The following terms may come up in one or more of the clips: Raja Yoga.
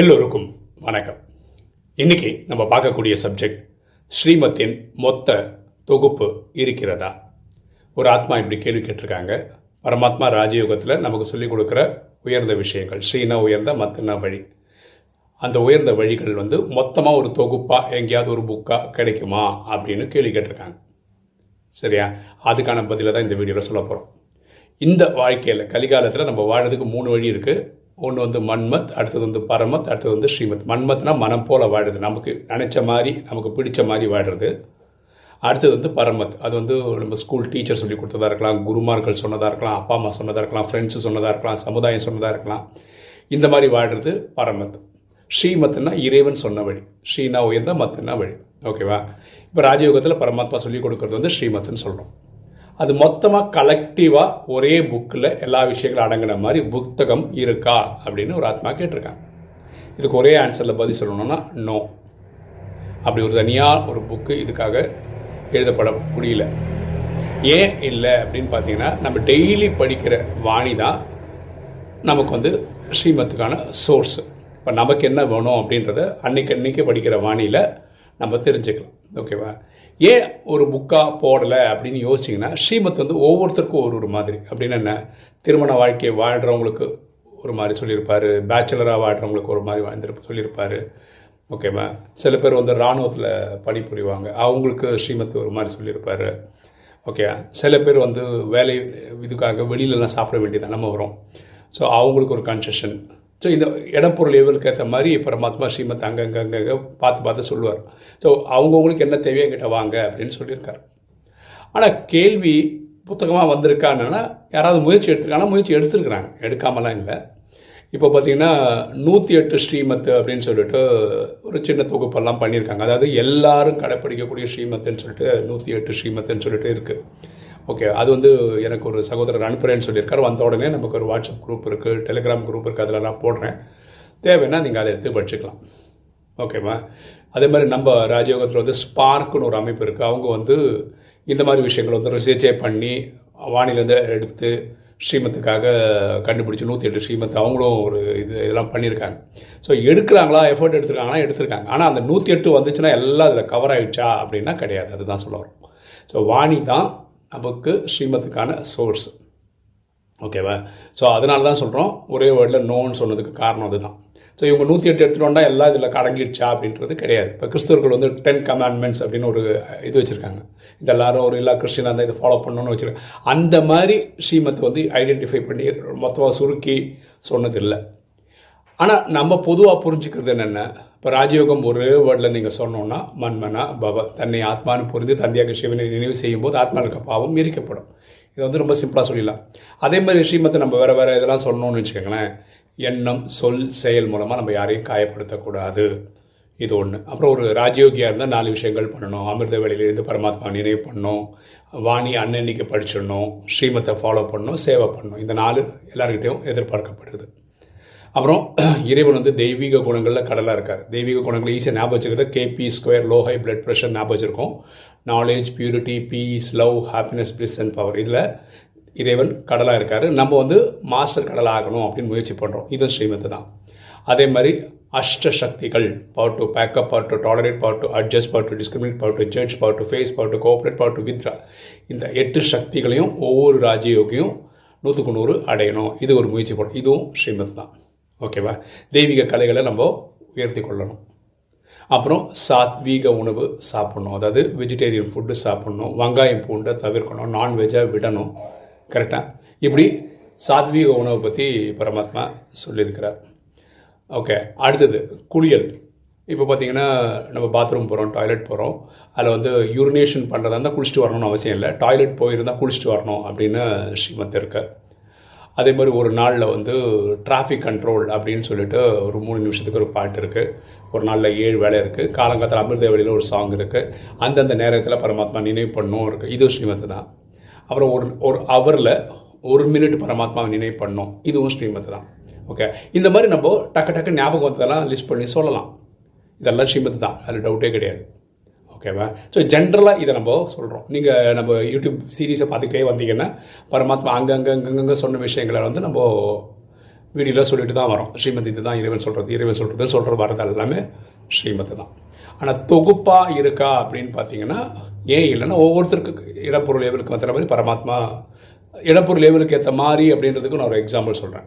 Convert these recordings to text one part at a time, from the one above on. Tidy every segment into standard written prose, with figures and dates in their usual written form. எல்லோருக்கும் வணக்கம். இன்னைக்கு நம்ம பார்க்கக்கூடிய சப்ஜெக்ட் ஸ்ரீமத்தின் மொத்த தொகுப்பு இருக்கிறதா. ஒரு ஆத்மா இப்படி கேள்வி கேட்டிருக்காங்க. பரமாத்மா ராஜயோகத்தில் நமக்கு சொல்லிக் கொடுக்குற உயர்ந்த விஷயங்கள், ஸ்ரீனா உயர்ந்த, மத்தனா வழி, அந்த உயர்ந்த வழிகள் வந்து மொத்தமாக ஒரு தொகுப்பாக எங்கேயாவது ஒரு புக்காக கிடைக்குமா அப்படின்னு கேள்வி கேட்டிருக்காங்க. சரியா, அதுக்கான பதிலை தான் இந்த வீடியோவில் சொல்ல போகிறோம். இந்த வாழ்க்கையில் கலிகாலத்தில் நம்ம வாழறதுக்கு 3 வழி இருக்குது. ஒன்று வந்து மன்மத், அடுத்தது வந்து பரமத், அடுத்தது வந்து ஸ்ரீமத். மன்மத்னா மனம் போல் வாடுறது, நமக்கு நினச்ச மாதிரி நமக்கு பிடிச்ச மாதிரி வாடுறது. அடுத்தது வந்து பரமத், அது வந்து நம்ம ஸ்கூல் டீச்சர் சொல்லி கொடுத்ததாக இருக்கலாம், குருமார்கள் சொன்னதாக இருக்கலாம், அப்பா அம்மா சொன்னதாக இருக்கலாம், ஃப்ரெண்ட்ஸு சொன்னதாக இருக்கலாம், சமுதாயம் சொன்னதாக இருக்கலாம். இந்த மாதிரி வாடுறது பரமத். ஸ்ரீமத்னா இறைவன் சொன்ன வழி, ஸ்ரீனா உயர்ந்த, மத்னா வழி. ஓகேவா, இப்போ ராஜயோகத்தில் பரமாத்மா சொல்லி கொடுக்கறது வந்து ஸ்ரீமத்ன்னு சொல்கிறோம். அது மொத்தமாக கலெக்டிவாக ஒரே புக்கில் எல்லா விஷயங்களும் அடங்கின மாதிரி புத்தகம் இருக்கா அப்படின்னு ஒரு ஆத்மா கேட்டிருக்காங்க. இதுக்கு ஒரே ஆன்சரில் பதில் சொல்லணும்னா நோ. அப்படி ஒரு தனியாக ஒரு புக்கு இதுக்காக எழுதப்பட முடியல. ஏன் இல்லை அப்படின்னு பார்த்தீங்கன்னா, நம்ம டெய்லி படிக்கிற வாணி தான் நமக்கு வந்து ஸ்ரீமத்துக்கான சோர்ஸு. இப்போ நமக்கு என்ன வேணும் அப்படின்றத அன்னைக்கு படிக்கிற வாணியில் நம்ம தெரிஞ்சுக்கலாம். ஓகேவா, ஏன் ஒரு புக்காக போடலை அப்படின்னு யோசிச்சிங்கன்னா, ஸ்ரீமத் வந்து ஒவ்வொருத்தருக்கும் ஒரு மாதிரி. அப்படின்னு என்ன, திருமண வாழ்க்கையை வாழ்கிறவங்களுக்கு ஒரு மாதிரி சொல்லியிருப்பார், பேச்சுலராக வாழ்கிறவங்களுக்கு ஒரு மாதிரி வாழ்ந்துட்டு சொல்லியிருப்பார். ஓகேவா, சில பேர் வந்து இராணுவத்தில் பணிபுரிவாங்க, அவங்களுக்கு ஸ்ரீமத் ஒரு மாதிரி சொல்லியிருப்பார். ஓகே, சில பேர் வந்து வேலை இதுக்காக வெளியிலலாம் சாப்பிட வேண்டியது நம்ம வரும், ஸோ அவங்களுக்கு ஒரு கன்செஷன். ஸோ இந்த இடப்பொருள் ஏவலுக்கு ஏற்ற மாதிரி பரமாத்மா ஸ்ரீமத் அங்கங்கே பார்த்து சொல்லுவார். ஸோ அவங்கவுங்களுக்கு என்ன தேவையோ என்கிட்ட வாங்க அப்படின்னு சொல்லியிருக்காரு. ஆனால் கேள்வி புத்தகமாக வந்திருக்காங்கன்னா, யாராவது முயற்சி எடுத்துருக்காங்கன்னா முயற்சி எடுத்துருக்குறாங்க, எடுக்காமலாம் இல்லை. இப்போ பார்த்திங்கன்னா 108 ஸ்ரீமத் அப்படின்னு சொல்லிட்டு ஒரு சின்ன தொகுப்பெல்லாம் பண்ணியிருக்காங்க. அதாவது எல்லாரும் கடைப்பிடிக்கக்கூடிய ஸ்ரீமத்துன்னு சொல்லிட்டு 108 ஸ்ரீமத்துன்னு சொல்லிட்டு இருக்குது. ஓகே, அது வந்து எனக்கு ஒரு சகோதரர் அனுப்புகிறேன்னு சொல்லியிருக்காரு. வந்த உடனே நமக்கு ஒரு வாட்ஸ்அப் குரூப் இருக்குது, டெலிகிராம் குரூப் இருக்குது, அதில் நான் போடுறேன். தேவைன்னா நீங்கள் அதை எடுத்து படிச்சுக்கலாம். ஓகேம்மா, அதே மாதிரி நம்ம ராஜயோகத்தில் வந்து ஸ்பார்க்குன்னு ஒரு அமைப்பு இருக்குது. அவங்க வந்து இந்த மாதிரி விஷயங்கள் வந்து ரிசர்ச்சே பண்ணி வானிலேருந்து எடுத்து ஸ்ரீமத்துக்காக கண்டுபிடிச்சி 108 ஸ்ரீமத் அவங்களும் ஒரு இதெல்லாம் பண்ணியிருக்காங்க. ஸோ எடுக்கிறாங்களா, எஃபர்ட் எடுத்துருக்காங்களா, எடுத்திருக்காங்க. ஆனால் அந்த 108 வந்துச்சுன்னா எல்லாம் அதில் கவர் ஆகிடுச்சா அப்படின்னா கிடையாது. அதுதான் சொல்ல வரும். ஸோ வாணி தான் நமக்கு ஸ்ரீமத்துக்கான சோர்ஸ். ஓகேவா, ஸோ அதனால தான் சொல்கிறோம் ஒரே வேர்டில் நோன்னு சொன்னதுக்கு காரணம் அதுதான். ஸோ இவங்க 108 எடுத்துகிட்டோன்னா எல்லாம் இதில் அடங்கிடுச்சா அப்படின்றது கிடையாது. இப்போ கிறிஸ்தவர்கள் வந்து 10 கமாண்ட்மெண்ட்ஸ் அப்படின்னு ஒரு இது வச்சுருக்காங்க. இது எல்லாரும் ஒரு எல்லா கிறிஸ்டினாக இருந்தால் இதை ஃபாலோ பண்ணணும்னு வச்சுருக்காங்க. அந்த மாதிரி ஸ்ரீமத்தை வந்து ஐடென்டிஃபை பண்ணி மொத்தமாக சுருக்கி சொன்னது இல்லை. ஆனால் நம்ம பொதுவாக புரிஞ்சுக்கிறது என்னென்ன, இப்போ ராஜயோகம் ஒரே வேர்டில் நீங்கள் சொன்னோன்னா மன்மனா பவ, தன்னை ஆத்மானு புரிந்து தந்தையாக சிவனை நினைவு செய்யும் போது ஆத்மாவுக்கு பாவம் எரிக்கப்படும். இது வந்து ரொம்ப சிம்பிளாக சொல்லிடலாம். அதே மாதிரி ஸ்ரீமத்தை நம்ம வேறு இதெல்லாம் சொன்னோன்னு வச்சுக்கோங்களேன், எண்ணம் சொல் செயல் மூலமாக நம்ம யாரையும் காயப்படுத்தக்கூடாது, இது ஒன்று. அப்புறம் ஒரு ராஜயோகியாக இருந்தால் 4 விஷயங்கள் பண்ணணும். அமிர்த வேளையிலிருந்து பரமாத்மா நினைவு பண்ணணும், வாணி அன்னன்னைக்கு படிச்சிடணும், ஸ்ரீமத்தை ஃபாலோ பண்ணணும், சேவை பண்ணணும். இந்த 4 எல்லாருக்கிட்டையும் எதிர்பார்க்கப்படுது. அப்புறம் இறைவன் வந்து தெய்வீக குணங்களில் கடலாக இருக்கார். தெய்வீக குணங்களை ஈஸியாக ஞாபகம் வச்சுக்கிறத KP², low high blood pressure ஞாபகம் வச்சுருக்கோம். Knowledge, purity, peace, love, happiness, bliss and power, இதில் இறைவன் கடலாக இருக்கார். நம்ம வந்து மாஸ்டர் கடலாக ஆகணும் அப்படின்னு முயற்சி பண்ணுறோம். இது ஸ்ரீமத்து தான். அதே மாதிரி அஷ்ட சக்திகள், power to pack up, power to tolerate, power to adjust, power to discriminate, power to judge, power to face, power to cooperate, power to withdraw, இந்த 8 சக்திகளையும் ஒவ்வொரு ராஜயோகியும் 100க்கு 100 அடையணும். இது ஒரு முயற்சி பண்ணணும். இதுவும் ஸ்ரீமத் தான். ஓகேவா, தெய்வீக கலைகளை நம்ம உயர்த்தி கொள்ளணும். அப்புறம் சாத்வீக உணவு சாப்பிட்ணும், அதாவது வெஜிடேரியன் ஃபுட்டு சாப்பிட்ணும், வெங்காயம் பூண்டை தவிர்க்கணும், நான்வெஜ்ஜாக விடணும். கரெக்டாக இப்படி சாத்வீக உணவை பற்றி பரமாத்மா சொல்லியிருக்கிறார். ஓகே, அடுத்தது குளியல். இப்போ பார்த்திங்கன்னா நம்ம பாத்ரூம் போகிறோம், டாய்லெட் போகிறோம், அதில் வந்து யூரினேஷன் பண்ணுறதா இருந்தால் குளிச்சுட்டு வரணும்னு அவசியம் இல்லை. டாய்லெட் போயிருந்தால் குளிச்சுட்டு வரணும் அப்படின்னு ஸ்ரீமத் இருக்கு. அதே மாதிரி ஒரு நாளில் வந்து டிராஃபிக் கண்ட்ரோல் அப்படின்னு சொல்லிட்டு ஒரு 3 நிமிஷத்துக்கு ஒரு பாட்டு இருக்குது. ஒரு நாளில் 7 வேலை இருக்குது. காலங்காலத்தில் அமிர்த வேளையில் ஒரு சாங் இருக்குது. அந்தந்த நேரத்தில் பரமாத்மா நினைவு பண்ணணும் இருக்குது. இதுவும் ஸ்ரீமத்து தான். அப்புறம் ஒரு ஹவரில் 1 மினிட் பரமாத்மாவை நினைவு பண்ணணும். இதுவும் ஸ்ரீமத்து தான். ஓகே, இந்த மாதிரி நம்ம டக்கு டக்கு ஞாபகம் வந்ததெல்லாம் லிஸ்ட் பண்ணி சொல்லலாம். இதெல்லாம் ஸ்ரீமத்து தான், அது டவுட்டே கிடையாது. ஓகேவா, ஸோ ஜென்ரலாக இதை நம்ம சொல்கிறோம். நீங்கள் நம்ம யூடியூப் சீரீஸை பார்த்துக்கிட்டே வந்தீங்கன்னா பரமாத்மா அங்கங்கே சொன்ன விஷயங்களை வந்து நம்ம வீடியோவில் சொல்லிட்டு தான் வரோம். ஸ்ரீமதி இது தான் இறைவன் சொல்கிறது, இறைவன் சொல்கிறதுன்னு சொல்கிற வரது எல்லாமே ஸ்ரீமதி தான். ஆனால் தொகுப்பாக இருக்கா அப்படின்னு பார்த்தீங்கன்னா ஏன் இல்லைன்னா ஒவ்வொருத்தருக்கு இடப்பொருள் லேவலுக்கு மாற்றுற மாதிரி பரமாத்மா இடப்பொருள் லேவலுக்கு ஏற்ற மாதிரி அப்படின்றதுக்கு நான் ஒரு எக்ஸாம்பிள் சொல்கிறேன்.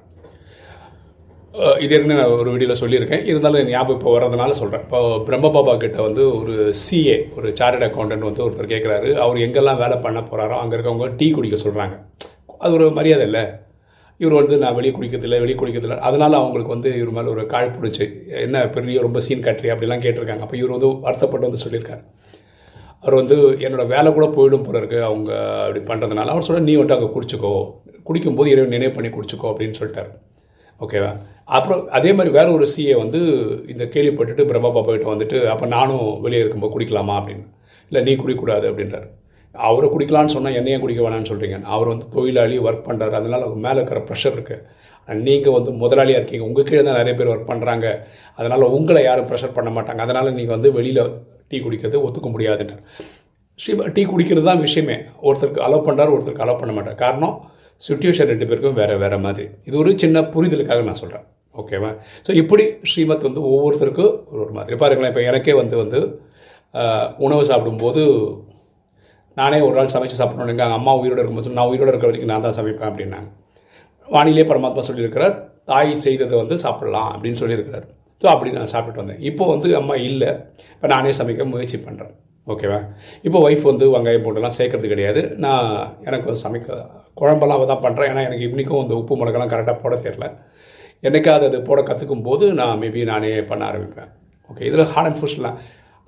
இது ஏற்கனவே நான் ஒரு வீடியோவில் சொல்லியிருக்கேன், இருந்தாலும் ஞாபகம் இப்போ வர்றதுனால சொல்கிறேன். இப்போ பிரம்மபாபா கிட்ட வந்து ஒரு சிஏ ஒரு சார்ட்டர்ட் அக்கௌண்டன்ட் வந்து ஒருத்தர் கேட்குறாரு, அவர் எங்கெல்லாம் வேலை பண்ண போகிறாரோ அங்கே இருக்கவங்க டீ குடிக்க சொல்கிறாங்க. அது ஒரு மரியாதை இல்லை. இவர் வந்து நான் வெளியே குடிக்கிறதில்லை அதனால் அவங்களுக்கு வந்து இவர் மேலே ஒரு காழ்ப்புடிச்சு என்ன பெரிய ரொம்ப சீன் கட்டுறி அப்படிலாம் கேட்டிருக்காங்க. அப்போ இவர் வந்து வருத்தப்பட்டு வந்து சொல்லியிருக்காரு, அவர் வந்து என்னோடய வேலை கூட போயிடும் போல இருக்குது அவங்க அப்படி பண்ணுறதுனால. அவர் சொல்ல நீ வந்துட்டு அங்கே குடிச்சிக்கோ, குடிக்கும்போது இறைவன் நினைவு பண்ணி குடிச்சிக்கோ அப்படின்னு சொல்லிட்டார். ஓகேவா? அப்புறம் அதே மாதிரி வேறு ஒரு சிஏ வந்து இந்த கேள்விப்பட்டுட்டு பிரம்மாபா போயிட்டு வந்துட்டு அப்போ நானும் வெளியே இருக்கும்போது குடிக்கலாமா அப்படின்னு. இல்லை நீ குடிக்கக்கூடாது அப்படின்றார். அவரை குடிக்கலான்னு சொன்னால் என்னையே குடிக்க வேணான்னு சொல்கிறீங்க. அவர் வந்து தொழிலாளி ஒர்க் பண்ணுறாரு, அதனால் அவங்க மேலே இருக்கிற ப்ரெஷர் இருக்குது. நீங்கள் வந்து முதலாளியாக இருக்கீங்க, உங்கள் கீழே தான் நிறைய பேர் ஒர்க் பண்ணுறாங்க, அதனால் உங்களை யாரும் ப்ரெஷர் பண்ண மாட்டாங்க, அதனால் நீங்கள் வந்து வெளியில் டீ குடிக்கிறது ஒத்துக்க முடியாதுன்றார். டீ குடிக்கிறது தான் விஷயமே. ஒருத்தருக்கு அலோவ் பண்ணுறாரு, ஒருத்தருக்கு அலோவ் பண்ண மாட்டார். காரணம் சுச்சுவேஷன் ரெண்டு பேருக்கும் வேறு மாதிரி. இது ஒரு சின்ன புரிதலுக்காக நான் சொல்கிறேன். ஓகேவா? ஸோ இப்படி ஸ்ரீமத் வந்து ஒவ்வொருத்தருக்கும் ஒரு மாதிரி பாருங்களேன். இப்போ எனக்கே வந்து உணவு சாப்பிடும்போது நானே ஒரு நாள் சமைச்சு சாப்பிடணும்னு எங்கள் அம்மா உயிரோடு இருக்கும்போது நான் உயிரோடு இருக்கிற வரைக்கும் நான் தான் சமைப்பேன் அப்படின்னாங்க. வானிலே பரமாத்மா சொல்லியிருக்கிறார், தாய் செய்ததை வந்து சாப்பிடலாம் அப்படின்னு சொல்லியிருக்கிறார். ஸோ அப்படி நான் சாப்பிட்டு வந்தேன். இப்போ வந்து அம்மா இல்லை, இப்போ நானே சமைக்க முயற்சி பண்ணுறேன். ஓகேவா? இப்போ ஒய்ஃப் வந்து வெங்காயம் போட்டுலாம் சேர்க்கறது கிடையாது. நான் எனக்கு சமைக்க குழம்பெல்லாம் தான் பண்ணுறேன். ஏன்னா எனக்கு இன்றைக்கும் அந்த உப்பு மிளகெல்லாம் கரெக்டாக போட தெரில. என்றைக்காவது அது போட கற்றுக்கும் போது நான் மேபி நானே பண்ண ஆரம்பிப்பேன். ஓகே, இதில் ஹார்ட் அண்ட் ஃபுஷ்லாம்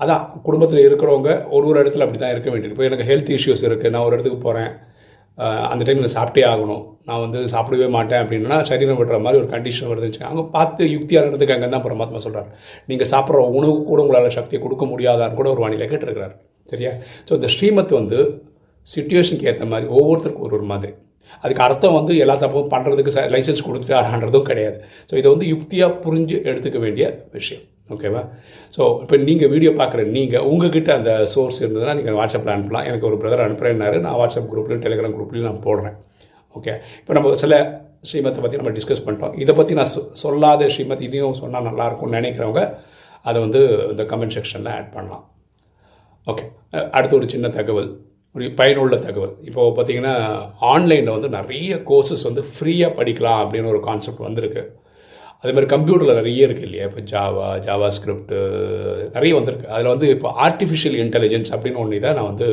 அதான் குடும்பத்தில் இருக்கிறவங்க ஒரு இடத்துல அப்படி தான் இருக்க வேண்டியது. இப்போ எனக்கு ஹெல்த் இஷ்யூஸ் இருக்குது, நான் ஒரு இடத்துக்கு போகிறேன், அந்த டைமில் சாப்பிட்டே ஆகணும், நான் வந்து சாப்பிடவே மாட்டேன் அப்படின்னா சரீரம் விடுற மாதிரி ஒரு கண்டிஷன் வருதுச்சு. அவங்க பார்த்து யுக்தியாக நடந்துக்கு அங்கே தான் பரமாத்மா சொல்கிறார், நீங்கள் சாப்பிட்ற உணவு கூட உங்களால் சக்தியை கொடுக்க முடியாதான்னு கூட ஒரு வானிலை கேட்டிருக்கிறார். சரியா? ஸோ இந்த ஸ்ரீமத் வந்து சிச்சுவேஷனுக்கு ஏற்ற மாதிரி ஒவ்வொருத்தருக்கும் ஒரு மாதிரி. அதுக்கு அர்த்தம் வந்து எல்லா தப்பும் பண்ணுறதுக்கு லைசன்ஸ் கொடுத்துட்டு ஆறான்றதும் கிடையாது. ஸோ இதை வந்து யுக்தியாக புரிஞ்சு எடுத்துக்க வேண்டிய விஷயம். ஓகேவா? ஸோ இப்போ நீங்கள் வீடியோ பார்க்குற நீங்கள் உங்ககிட்ட அந்த சோர்ஸ் இருந்ததுன்னா நீங்கள் வாட்ஸ்அப்பில் அனுப்பலாம். எனக்கு ஒரு பிரதர் அனுப்புகிறேன்னாரு, நான் வாட்ஸ்அப் குரூப்லையும் டெலிகிராம் குரூப்லையும் நான் போடுறேன். ஓகே, இப்போ நம்ம சில ஸ்ரீமத்தை பற்றி நம்ம டிஸ்கஸ் பண்ணிட்டோம். இதை பற்றி நான் சொல்லாத ஸ்ரீமத் இதையும் சொன்னால் நல்லாயிருக்கும்னு நினைக்கிறவங்க அதை வந்து இந்த கமெண்ட் செக்ஷனில் ஆட் பண்ணலாம். ஓகே, அடுத்து ஒரு சின்ன தகவல், ஒரு பயனுள்ள தகவல். இப்போது பார்த்திங்கன்னா ஆன்லைனில் வந்து நிறைய கோர்சஸ் வந்து ஃப்ரீயாக படிக்கலாம் அப்படின்னு ஒரு கான்செப்ட் வந்திருக்கு. அதே மாதிரி கம்ப்யூட்டரில் நிறைய இருக்குது இல்லையா, இப்போ ஜாவா ஸ்கிரிப்ட் நிறைய வந்திருக்கு. அதில் வந்து இப்போ ஆர்டிஃபிஷியல் இன்டெலிஜென்ஸ் அப்படின்னு ஒன்று இதை நான் வந்து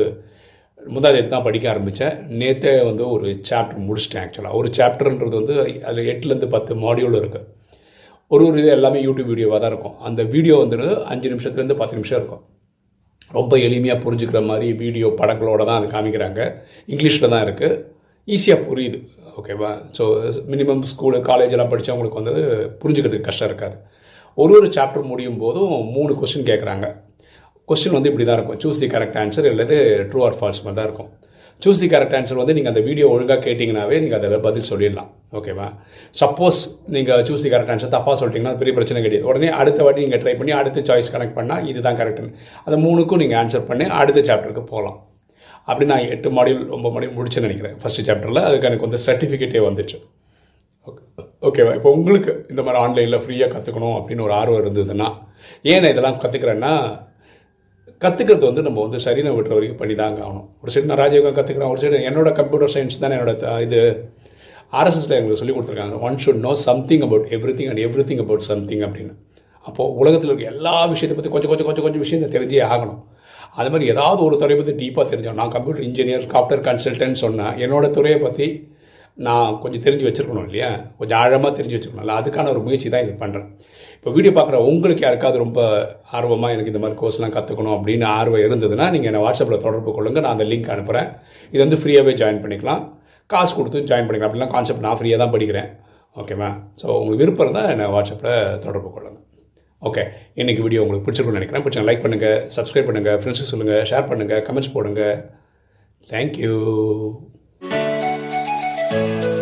முதல்ல தான் படிக்க ஆரம்பித்தேன். நேற்றே வந்து ஒரு சாப்டர் முடிச்சிட்டேன். ஆக்சுவலாக ஒரு சாப்டர்ன்றது வந்து அதில் 8-10 மாடியூல் இருக்குது. ஒரு இது எல்லாமே யூடியூப் வீடியோவாக தான் இருக்கும். அந்த வீடியோ வந்து 5 நிமிஷத்துலேருந்து 10 நிமிஷம் இருக்கும். ரொம்ப எளிமையாக புரிஞ்சுக்கிற மாதிரி வீடியோ படங்களோடு தான் அது காமிக்கிறாங்க. இங்கிலீஷில் தான் இருக்குது, ஈஸியாக புரியுது. ஓகேவா? ஸோ மினிமம் ஸ்கூலு காலேஜெல்லாம் படித்தவங்களுக்கு வந்து புரிஞ்சுக்கிறதுக்கு கஷ்டம் இருக்காது. ஒரு சாப்டர் முடியும் போதும் 3 கொஸ்டின் கேட்குறாங்க. கொஸ்டின் வந்து இப்படி தான் இருக்கும், சூஸ் தி கரெக்ட் ஆன்சர் அல்லது ட்ரூ ஆர் ஃபால்ஸ் மாதிரி தான் இருக்கும். சூஸ் தி கரெக்ட் ஆன்சர் வந்து நீங்கள் அந்த வீடியோ ஒழுங்காக கேட்டிங்கனாவே நீங்கள் அதில் பதில் சொல்லிடலாம். ஓகேவா? சப்போஸ் நீங்கள் சூஸ் தி கரெக்ட் ஆன்சர் தப்பாக சொல்லிட்டிங்கன்னா பெரிய பிரச்சனை கிடையாது. உடனே அடுத்த வாட்டி நீங்கள் ட்ரை பண்ணி அடுத்த சாய்ஸ் கனெக்ட் பண்ணால் இது தான் கரெக்டுன்னு அந்த 3க்கும் நீங்கள் ஆன்சர் பண்ணி அடுத்த சாப்டருக்கு போகலாம். அப்படி நான் 8 மாடியூல் 9 மாடியூல் முடிச்சுன்னு நினைக்கிறேன் ஃபஸ்ட்டு சாப்டரில். அதுக்கு எனக்கு வந்து சர்டிஃபிகேட்டே வந்துச்சு. ஓகேவா? இப்போ உங்களுக்கு இந்த மாதிரி ஆன்லைனில் ஃப்ரீயாக கற்றுக்கணும் அப்படின்னு ஒரு ஆர்வம் இருந்ததுன்னா ஏன் நான் இதெல்லாம் கற்றுக்கிறேன்னா கற்றுக்கிறது வந்து நம்ம வந்து சரீரம் விட்டுற வரைக்கும் பண்ணி தாங்க ஆகணும். ஒரு சைடு நான் ராஜயோகம் கற்றுக்கிறேன், ஒரு சைடு என்னோடய கம்ப்யூட்டர் சயின்ஸ் தான் என்னோட இது ஆர்எஸ்எஸில் எங்களுக்கு சொல்லிக் கொடுத்துருக்காங்க. One should know something about everything and everything about something அப்படின்னு. அப்போது உலகத்தில் இருக்க எல்லா விஷயத்தை பற்றி கொஞ்சம் விஷயத்தை தெரிஞ்சே ஆகணும். அது மாதிரி ஏதாவது ஒரு துறையை பற்றி டீப்பாக தெரிஞ்சோம். நான் கம்ப்யூட்டர் இன்ஜினியர் சாஃப்ட்வேர் கன்சல்டன்ட் சொன்னால் என்னோடய துறையை பற்றி நான் கொஞ்சம் தெரிஞ்சு வச்சுருக்கணும் இல்லையா, கொஞ்சம் ஆழமாக தெரிஞ்சு வச்சுருக்கணும்ல. அதுக்கான ஒரு முயற்சி தான் இது பண்ணுறேன். இப்போ வீடியோ பார்க்குற உங்களுக்கு யாருக்காவது ரொம்ப ஆர்வமாக எனக்கு இந்த மாதிரி கோர்ஸ்லாம் கற்றுக்கணும் அப்படின்னு ஆர்வம் இருந்ததுன்னா நீங்கள் என்னை வாட்ஸ்அப்பில் தொடர்பு கொள்ளுங்கள், நான் அந்த லிங்க் அனுப்புகிறேன். இது வந்து ஃப்ரீயாகவே ஜாயின் பண்ணிக்கலாம், காசு கொடுத்து ஜாயின் பண்ணிக்கலாம் அப்படிலாம் கான்செப்ட் நான் ஃப்ரீயாக தான் படிக்கிறேன். ஓகேவா? ஸோ உங்களுக்கு விருப்பம் இருந்தால் என்னை வாட்ஸ்அப்பில் தொடர்பு கொள்ளுங்கள். ஓகே, இன்றைக்கி வீடியோ உங்களுக்கு பிடிச்சிருக்குன்னு நினைக்கிறேன். பிடிச்சா லைக் பண்ணுங்கள், சப்ஸ்கிரைப் பண்ணுங்கள், ஃப்ரெண்ட்ஸுக்கு சொல்லுங்கள், ஷேர் பண்ணுங்கள், கமெண்ட்ஸ் போடுங்கள். தேங்க்யூ.